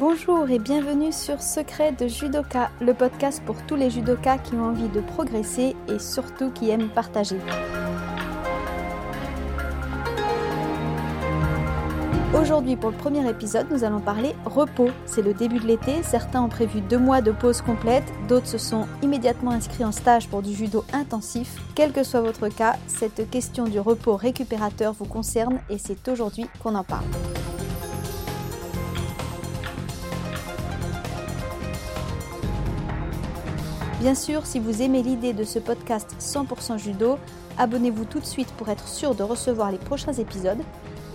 Bonjour et bienvenue sur Secrets de Judoka, le podcast pour tous les judokas qui ont envie de progresser et surtout qui aiment partager. Aujourd'hui, pour le premier épisode, nous allons parler repos. C'est le début de l'été, certains ont prévu 2 mois de pause complète, d'autres se sont immédiatement inscrits en stage pour du judo intensif. Quel que soit votre cas, cette question du repos récupérateur vous concerne et c'est aujourd'hui qu'on en parle. Bien sûr, si vous aimez l'idée de ce podcast 100% judo, abonnez-vous tout de suite pour être sûr de recevoir les prochains épisodes.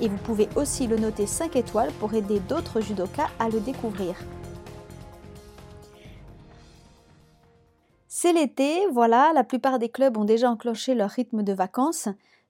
Et vous pouvez aussi le noter 5 étoiles pour aider d'autres judokas à le découvrir. C'est l'été, voilà, la plupart des clubs ont déjà enclenché leur rythme de vacances.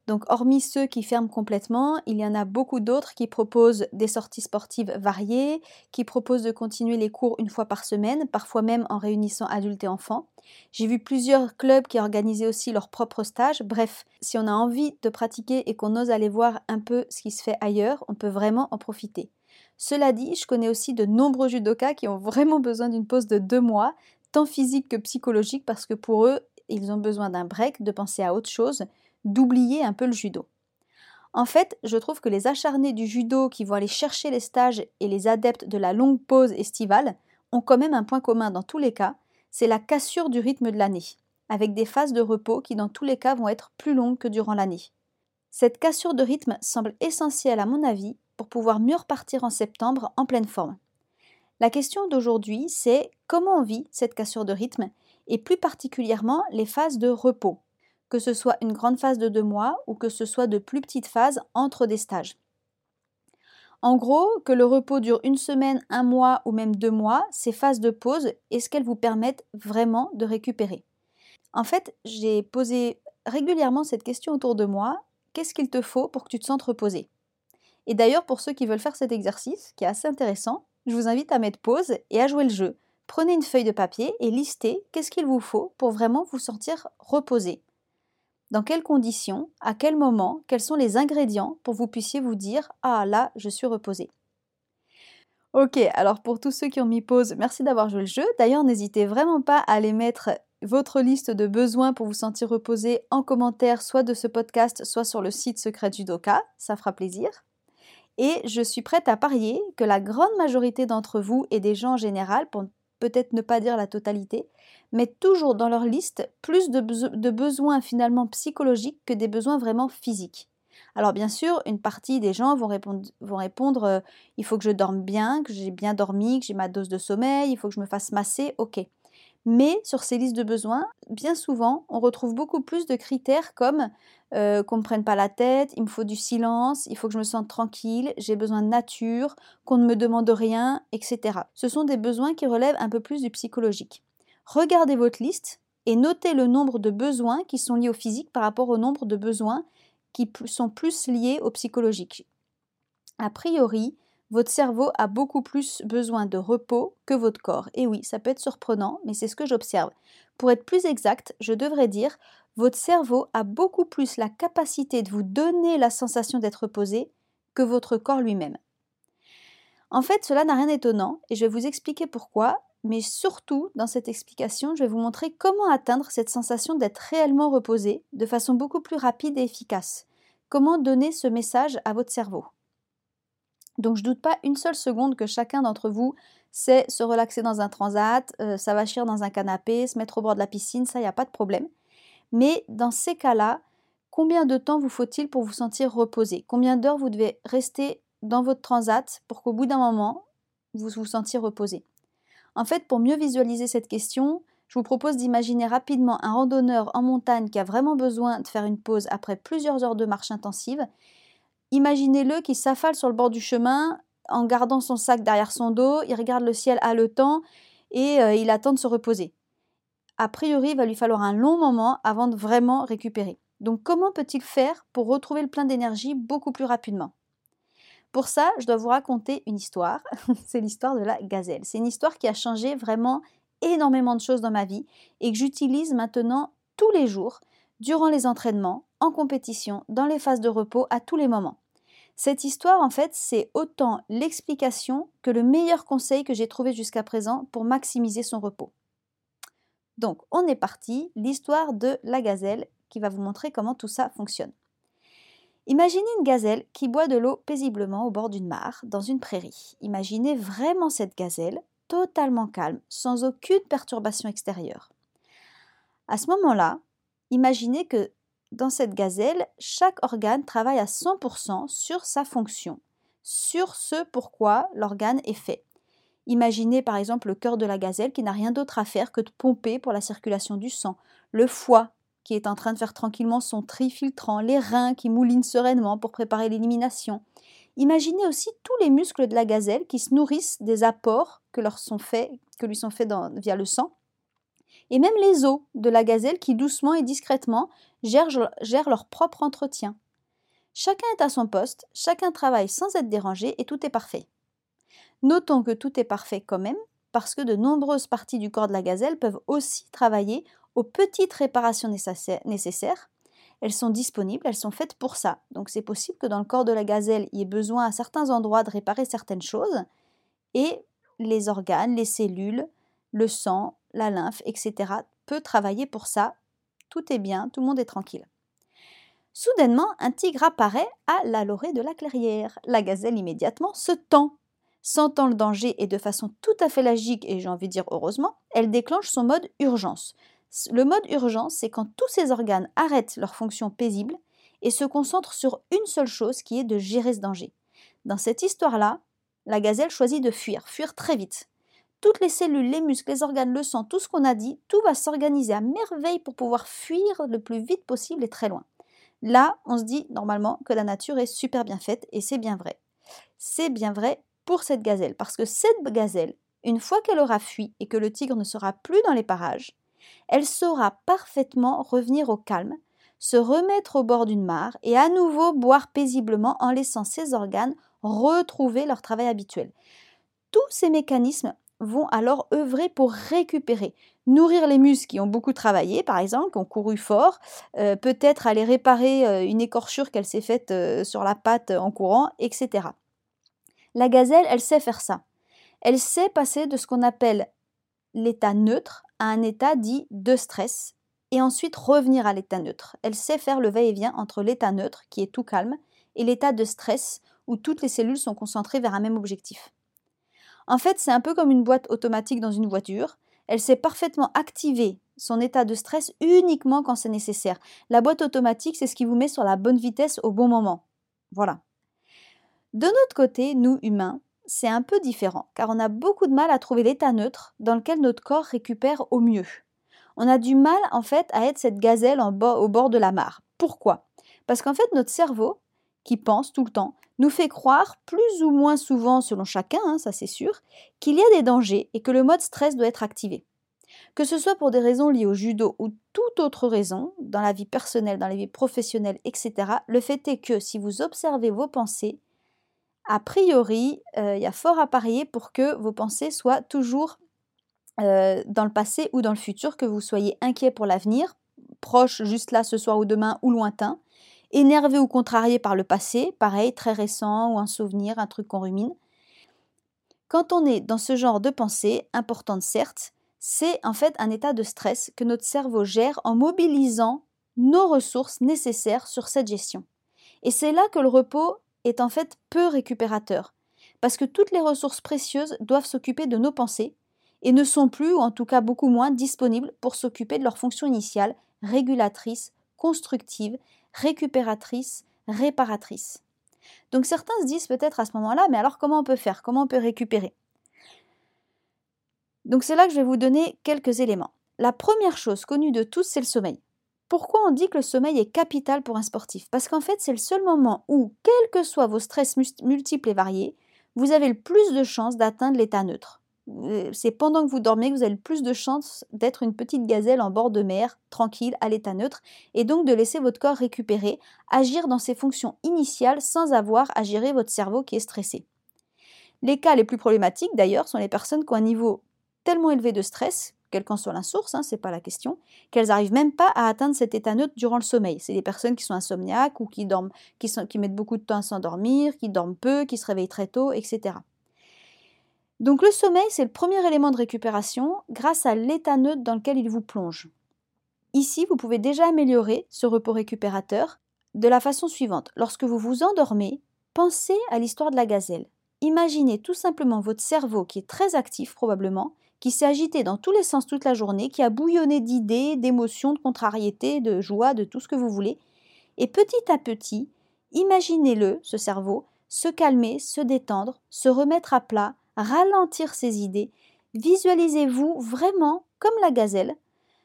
Donc hormis ceux qui ferment complètement, il y en a beaucoup d'autres qui proposent des sorties sportives variées, qui proposent de continuer les cours une fois par semaine, parfois même en réunissant adultes et enfants. J'ai vu plusieurs clubs qui organisaient aussi leurs propres stages. Bref, si on a envie de pratiquer et qu'on ose aller voir un peu ce qui se fait ailleurs, on peut vraiment en profiter. Cela dit, je connais aussi de nombreux judokas qui ont vraiment besoin d'une pause de 2 mois, tant physique que psychologique, parce que pour eux, ils ont besoin d'un break, de penser à autre chose, d'oublier un peu le judo. En fait, je trouve que les acharnés du judo qui vont aller chercher les stages et les adeptes de la longue pause estivale ont quand même un point commun dans tous les cas, c'est la cassure du rythme de l'année, avec des phases de repos qui dans tous les cas vont être plus longues que durant l'année. Cette cassure de rythme semble essentielle à mon avis pour pouvoir mieux repartir en septembre en pleine forme. La question d'aujourd'hui, c'est comment on vit cette cassure de rythme et plus particulièrement les phases de repos. Que ce soit une grande phase de 2 mois ou que ce soit de plus petites phases entre des stages. En gros, que le repos dure 1 semaine, 1 mois ou même 2 mois, ces phases de pause, est-ce qu'elles vous permettent vraiment de récupérer ? En fait, j'ai posé régulièrement cette question autour de moi, qu'est-ce qu'il te faut pour que tu te sentes reposé ? Et d'ailleurs, pour ceux qui veulent faire cet exercice, qui est assez intéressant, je vous invite à mettre pause et à jouer le jeu. Prenez une feuille de papier et listez qu'est-ce qu'il vous faut pour vraiment vous sentir reposé. Dans quelles conditions, à quel moment, quels sont les ingrédients pour que vous puissiez vous dire « Ah là, je suis reposée ». Ok, alors pour tous ceux qui ont mis pause, merci d'avoir joué le jeu. D'ailleurs, n'hésitez vraiment pas à aller mettre votre liste de besoins pour vous sentir reposé en commentaire, soit de ce podcast, soit sur le site Secrets de Judoka, ça fera plaisir. Et je suis prête à parier que la grande majorité d'entre vous et des gens en général, pour peut-être ne pas dire la totalité, mettent toujours dans leur liste plus de besoins finalement psychologiques que des besoins vraiment physiques. Alors bien sûr, une partie des gens vont répondre « il faut que je dorme bien, que j'ai bien dormi, que j'ai ma dose de sommeil, il faut que je me fasse masser, ok ». Mais sur ces listes de besoins, bien souvent, on retrouve beaucoup plus de critères comme qu'on ne me prenne pas la tête, il me faut du silence, il faut que je me sente tranquille, j'ai besoin de nature, qu'on ne me demande rien, etc. Ce sont des besoins qui relèvent un peu plus du psychologique. Regardez votre liste et notez le nombre de besoins qui sont liés au physique par rapport au nombre de besoins qui sont plus liés au psychologique. A priori, votre cerveau a beaucoup plus besoin de repos que votre corps. Et oui, ça peut être surprenant, mais c'est ce que j'observe. Pour être plus exact, je devrais dire, votre cerveau a beaucoup plus la capacité de vous donner la sensation d'être reposé que votre corps lui-même. En fait, cela n'a rien d'étonnant et je vais vous expliquer pourquoi, mais surtout, dans cette explication, je vais vous montrer comment atteindre cette sensation d'être réellement reposé de façon beaucoup plus rapide et efficace. Comment donner ce message à votre cerveau ? Donc je ne doute pas une seule seconde que chacun d'entre vous sait se relaxer dans un transat, s'avachir dans un canapé, se mettre au bord de la piscine, ça il n'y a pas de problème. Mais dans ces cas-là, combien de temps vous faut-il pour vous sentir reposé ? Combien d'heures vous devez rester dans votre transat pour qu'au bout d'un moment, vous vous sentiez reposé ? En fait, pour mieux visualiser cette question, je vous propose d'imaginer rapidement un randonneur en montagne qui a vraiment besoin de faire une pause après plusieurs heures de marche intensive. Imaginez-le qui s'affale sur le bord du chemin en gardant son sac derrière son dos, il regarde le ciel haletant et il attend de se reposer. A priori, il va lui falloir un long moment avant de vraiment récupérer. Donc comment peut-il faire pour retrouver le plein d'énergie beaucoup plus rapidement ? Pour ça, je dois vous raconter une histoire, c'est l'histoire de la gazelle. C'est une histoire qui a changé vraiment énormément de choses dans ma vie et que j'utilise maintenant tous les jours, durant les entraînements, en compétition, dans les phases de repos, à tous les moments. Cette histoire, en fait, c'est autant l'explication que le meilleur conseil que j'ai trouvé jusqu'à présent pour maximiser son repos. Donc, on est parti, l'histoire de la gazelle qui va vous montrer comment tout ça fonctionne. Imaginez une gazelle qui boit de l'eau paisiblement au bord d'une mare, dans une prairie. Imaginez vraiment cette gazelle, totalement calme, sans aucune perturbation extérieure. À ce moment-là, imaginez que dans cette gazelle, chaque organe travaille à 100% sur sa fonction, sur ce pourquoi l'organe est fait. Imaginez par exemple le cœur de la gazelle qui n'a rien d'autre à faire que de pomper pour la circulation du sang, le foie qui est en train de faire tranquillement son tri filtrant, les reins qui moulinent sereinement pour préparer l'élimination. Imaginez aussi tous les muscles de la gazelle qui se nourrissent des apports que lui sont faits via le sang. Et même les os de la gazelle qui doucement et discrètement gèrent leur propre entretien. Chacun est à son poste, chacun travaille sans être dérangé et tout est parfait. Notons que tout est parfait quand même, parce que de nombreuses parties du corps de la gazelle peuvent aussi travailler aux petites réparations nécessaires. Elles sont disponibles, elles sont faites pour ça. Donc c'est possible que dans le corps de la gazelle, il y ait besoin à certains endroits de réparer certaines choses, et les organes, les cellules, le sang, la lymphe, etc. peut travailler pour ça. Tout est bien, tout le monde est tranquille. Soudainement, un tigre apparaît à la lorée de la clairière. La gazelle immédiatement se tend. Sentant le danger et de façon tout à fait logique, et j'ai envie de dire heureusement, elle déclenche son mode urgence. Le mode urgence, c'est quand tous ces organes arrêtent leur fonction paisible et se concentrent sur une seule chose qui est de gérer ce danger. Dans cette histoire-là, la gazelle choisit de fuir très vite. Toutes les cellules, les muscles, les organes, le sang, tout ce qu'on a dit, tout va s'organiser à merveille pour pouvoir fuir le plus vite possible et très loin. Là, on se dit normalement que la nature est super bien faite et c'est bien vrai. C'est bien vrai pour cette gazelle, parce que cette gazelle, une fois qu'elle aura fui et que le tigre ne sera plus dans les parages, elle saura parfaitement revenir au calme, se remettre au bord d'une mare et à nouveau boire paisiblement en laissant ses organes retrouver leur travail habituel. Tous ces mécanismes vont alors œuvrer pour récupérer, nourrir les muscles qui ont beaucoup travaillé, par exemple, qui ont couru fort, peut-être aller réparer une écorchure qu'elle s'est faite sur la patte en courant, etc. La gazelle, elle sait faire ça. Elle sait passer de ce qu'on appelle l'état neutre à un état dit de stress et ensuite revenir à l'état neutre. Elle sait faire le va-et-vient entre l'état neutre, qui est tout calme, et l'état de stress, où toutes les cellules sont concentrées vers un même objectif. En fait, c'est un peu comme une boîte automatique dans une voiture. Elle sait parfaitement activer son état de stress uniquement quand c'est nécessaire. La boîte automatique, c'est ce qui vous met sur la bonne vitesse au bon moment. Voilà. De notre côté, nous humains, c'est un peu différent, car on a beaucoup de mal à trouver l'état neutre dans lequel notre corps récupère au mieux. On a du mal, en fait, à être cette gazelle au bord de la mare. Pourquoi ? Parce qu'en fait, notre cerveau, qui pense tout le temps, nous fait croire, plus ou moins souvent selon chacun, ça c'est sûr, qu'il y a des dangers et que le mode stress doit être activé. Que ce soit pour des raisons liées au judo ou toute autre raison, dans la vie personnelle, dans la vie professionnelle, etc., le fait est que si vous observez vos pensées, a priori, il y a fort à parier pour que vos pensées soient toujours dans le passé ou dans le futur, que vous soyez inquiet pour l'avenir, proche juste là ce soir ou demain ou lointain, énervé ou contrarié par le passé, pareil, très récent ou un souvenir, un truc qu'on rumine. Quand on est dans ce genre de pensée, importante certes, c'est en fait un état de stress que notre cerveau gère en mobilisant nos ressources nécessaires sur cette gestion. Et c'est là que le repos est en fait peu récupérateur, parce que toutes les ressources précieuses doivent s'occuper de nos pensées et ne sont plus, ou en tout cas beaucoup moins, disponibles pour s'occuper de leur fonction initiale, régulatrice, constructive, récupératrice, réparatrice. Donc certains se disent peut-être à ce moment-là, mais alors comment on peut faire ? Comment on peut récupérer ? Donc c'est là que je vais vous donner quelques éléments. La première chose connue de tous, c'est le sommeil. Pourquoi on dit que le sommeil est capital pour un sportif ? Parce qu'en fait, c'est le seul moment où, quels que soient vos stress multiples et variés, vous avez le plus de chances d'atteindre l'état neutre. C'est pendant que vous dormez que vous avez le plus de chances d'être une petite gazelle en bord de mer, tranquille, à l'état neutre, et donc de laisser votre corps récupérer, agir dans ses fonctions initiales sans avoir à gérer votre cerveau qui est stressé. Les cas les plus problématiques d'ailleurs sont les personnes qui ont un niveau tellement élevé de stress quelle qu'en soit la source, hein, c'est pas la question, qu'elles n'arrivent même pas à atteindre cet état neutre durant le sommeil. C'est des personnes qui sont insomniaques ou qui mettent beaucoup de temps à s'endormir, qui dorment peu, qui se réveillent très tôt, etc. Donc le sommeil, c'est le premier élément de récupération grâce à l'état neutre dans lequel il vous plonge. Ici, vous pouvez déjà améliorer ce repos récupérateur de la façon suivante. Lorsque vous vous endormez, pensez à l'histoire de la gazelle. Imaginez tout simplement votre cerveau, qui est très actif probablement, qui s'est agité dans tous les sens toute la journée, qui a bouillonné d'idées, d'émotions, de contrariétés, de joie, de tout ce que vous voulez. Et petit à petit, imaginez-le, ce cerveau, se calmer, se détendre, se remettre à plat, ralentir ses idées. Visualisez-vous vraiment comme la gazelle.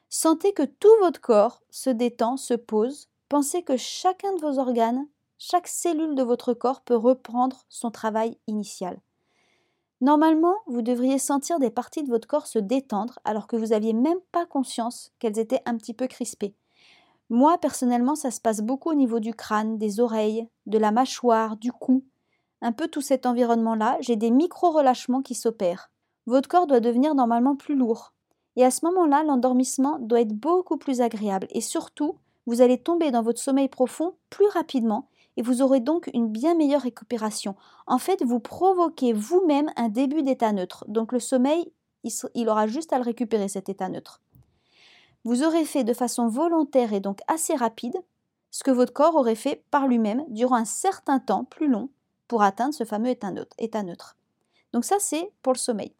Sentez que tout votre corps se détend, se pose. Pensez que chacun de vos organes, chaque cellule de votre corps peut reprendre son travail initial. Normalement, vous devriez sentir des parties de votre corps se détendre alors que vous n'aviez même pas conscience qu'elles étaient un petit peu crispées. Moi, personnellement, ça se passe beaucoup au niveau du crâne, des oreilles, de la mâchoire, du cou. Un peu tout cet environnement-là, j'ai des micro-relâchements qui s'opèrent. Votre corps doit devenir normalement plus lourd. Et à ce moment-là, l'endormissement doit être beaucoup plus agréable. Et surtout, vous allez tomber dans votre sommeil profond plus rapidement et vous aurez donc une bien meilleure récupération. En fait, vous provoquez vous-même un début d'état neutre. Donc le sommeil, il aura juste à le récupérer, cet état neutre. Vous aurez fait de façon volontaire et donc assez rapide ce que votre corps aurait fait par lui-même durant un certain temps plus long pour atteindre ce fameux état neutre. Donc ça, c'est pour le sommeil.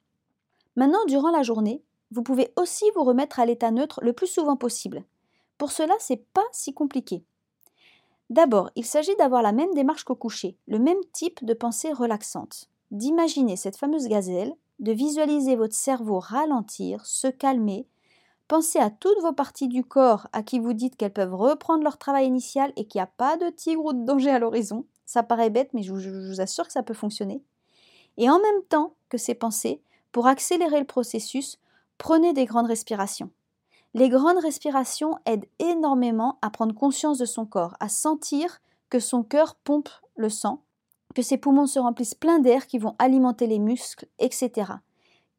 Maintenant, durant la journée, vous pouvez aussi vous remettre à l'état neutre le plus souvent possible. Pour cela, c'est pas si compliqué. D'abord, il s'agit d'avoir la même démarche qu'au coucher, le même type de pensée relaxante, d'imaginer cette fameuse gazelle, de visualiser votre cerveau ralentir, se calmer, pensez à toutes vos parties du corps à qui vous dites qu'elles peuvent reprendre leur travail initial et qu'il n'y a pas de tigre ou de danger à l'horizon. Ça paraît bête, mais je vous assure que ça peut fonctionner. Et en même temps que ces pensées, pour accélérer le processus, prenez des grandes respirations. Les grandes respirations aident énormément à prendre conscience de son corps, à sentir que son cœur pompe le sang, que ses poumons se remplissent plein d'air qui vont alimenter les muscles, etc.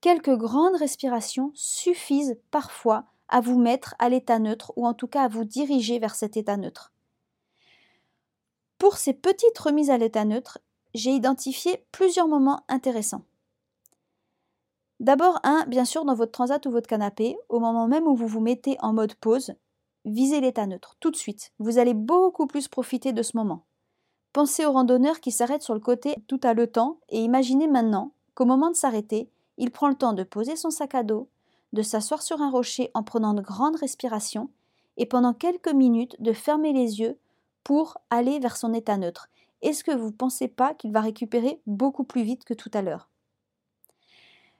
Quelques grandes respirations suffisent parfois à vous mettre à l'état neutre ou en tout cas à vous diriger vers cet état neutre. Pour ces petites remises à l'état neutre, j'ai identifié plusieurs moments intéressants. D'abord, bien sûr, dans votre transat ou votre canapé, au moment même où vous vous mettez en mode pause, visez l'état neutre, tout de suite. Vous allez beaucoup plus profiter de ce moment. Pensez au randonneur qui s'arrête sur le côté tout haletant et imaginez maintenant qu'au moment de s'arrêter, il prend le temps de poser son sac à dos, de s'asseoir sur un rocher en prenant de grandes respirations et pendant quelques minutes de fermer les yeux pour aller vers son état neutre. Est-ce que vous ne pensez pas qu'il va récupérer beaucoup plus vite que tout à l'heure ?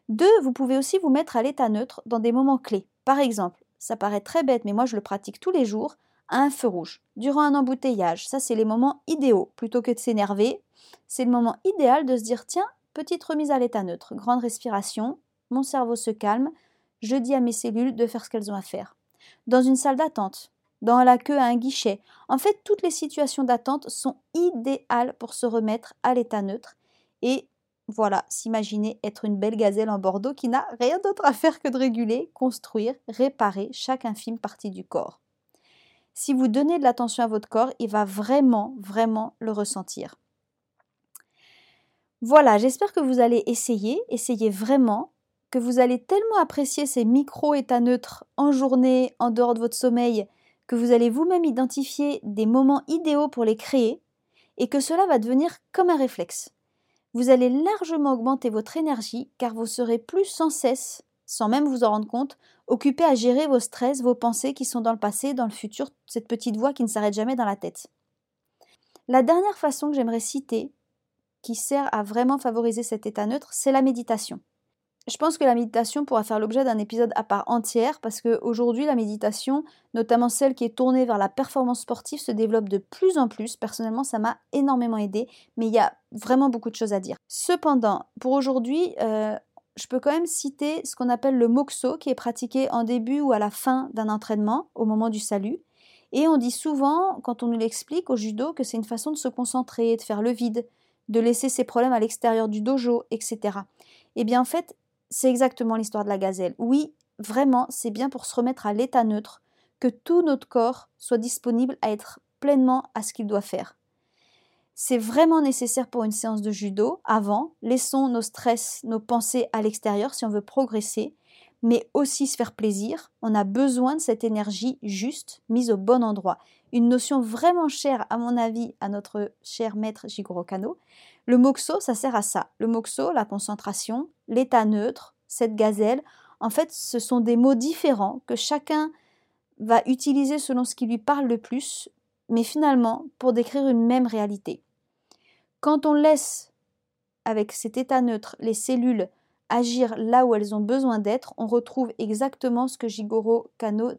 2. Vous pouvez aussi vous mettre à l'état neutre dans des moments clés. Par exemple, ça paraît très bête, mais moi je le pratique tous les jours, à un feu rouge, durant un embouteillage. Ça, c'est les moments idéaux. Plutôt que de s'énerver, c'est le moment idéal de se dire « Tiens, petite remise à l'état neutre, grande respiration, mon cerveau se calme, je dis à mes cellules de faire ce qu'elles ont à faire. » Dans une salle d'attente, dans la queue à un guichet. En fait, toutes les situations d'attente sont idéales pour se remettre à l'état neutre et voilà, s'imaginer être une belle gazelle en Bordeaux qui n'a rien d'autre à faire que de réguler, construire, réparer chaque infime partie du corps. Si vous donnez de l'attention à votre corps, il va vraiment, vraiment le ressentir. Voilà, j'espère que vous allez essayer vraiment, que vous allez tellement apprécier ces micro-états neutres en journée, en dehors de votre sommeil, que vous allez vous-même identifier des moments idéaux pour les créer et que cela va devenir comme un réflexe. Vous allez largement augmenter votre énergie car vous serez plus sans cesse, sans même vous en rendre compte, occupé à gérer vos stress, vos pensées qui sont dans le passé, dans le futur, cette petite voix qui ne s'arrête jamais dans la tête. La dernière façon que j'aimerais citer, qui sert à vraiment favoriser cet état neutre, c'est la méditation. Je pense que la méditation pourra faire l'objet d'un épisode à part entière parce qu'aujourd'hui la méditation, notamment celle qui est tournée vers la performance sportive, se développe de plus en plus. Personnellement, ça m'a énormément aidée, mais il y a vraiment beaucoup de choses à dire. Cependant, pour aujourd'hui, je peux quand même citer ce qu'on appelle le mokuso qui est pratiqué en début ou à la fin d'un entraînement, au moment du salut. Et on dit souvent, quand on nous l'explique au judo, que c'est une façon de se concentrer, de faire le vide, de laisser ses problèmes à l'extérieur du dojo, etc. Eh bien en fait, c'est exactement l'histoire de la gazelle. Oui, vraiment, c'est bien pour se remettre à l'état neutre, que tout notre corps soit disponible à être pleinement à ce qu'il doit faire. C'est vraiment nécessaire pour une séance de judo. Avant, laissons nos stress, nos pensées à l'extérieur si on veut progresser, mais aussi se faire plaisir. On a besoin de cette énergie juste, mise au bon endroit. Une notion vraiment chère, à mon avis, à notre cher maître Jigoro Kano. Le mokuso, ça sert à ça. Le mokuso, la concentration, l'état neutre, cette gazelle, en fait, ce sont des mots différents que chacun va utiliser selon ce qui lui parle le plus, mais finalement, pour décrire une même réalité. Quand on laisse, avec cet état neutre, les cellules agir là où elles ont besoin d'être, on retrouve exactement ce que Jigoro Kano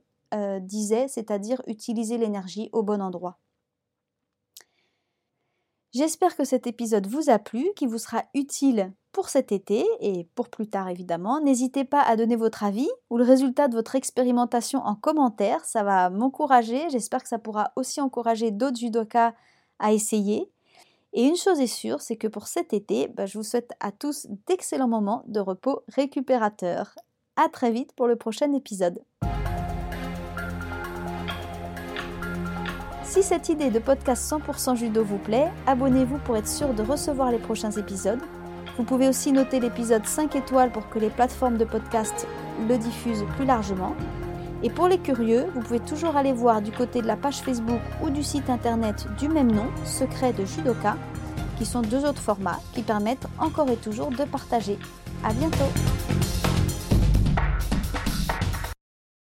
disait, c'est-à-dire utiliser l'énergie au bon endroit. J'espère que cet épisode vous a plu, qu'il vous sera utile pour cet été et pour plus tard évidemment. N'hésitez pas à donner votre avis ou le résultat de votre expérimentation en commentaire, ça va m'encourager, j'espère que ça pourra aussi encourager d'autres judokas à essayer. Et une chose est sûre, c'est que pour cet été, je vous souhaite à tous d'excellents moments de repos récupérateur. À très vite pour le prochain épisode. Si cette idée de podcast 100% judo vous plaît, abonnez-vous pour être sûr de recevoir les prochains épisodes. Vous pouvez aussi noter l'épisode 5 étoiles pour que les plateformes de podcast le diffusent plus largement. Et pour les curieux, vous pouvez toujours aller voir du côté de la page Facebook ou du site internet du même nom, Secrets de Judoka, qui sont deux autres formats qui permettent encore et toujours de partager. À bientôt!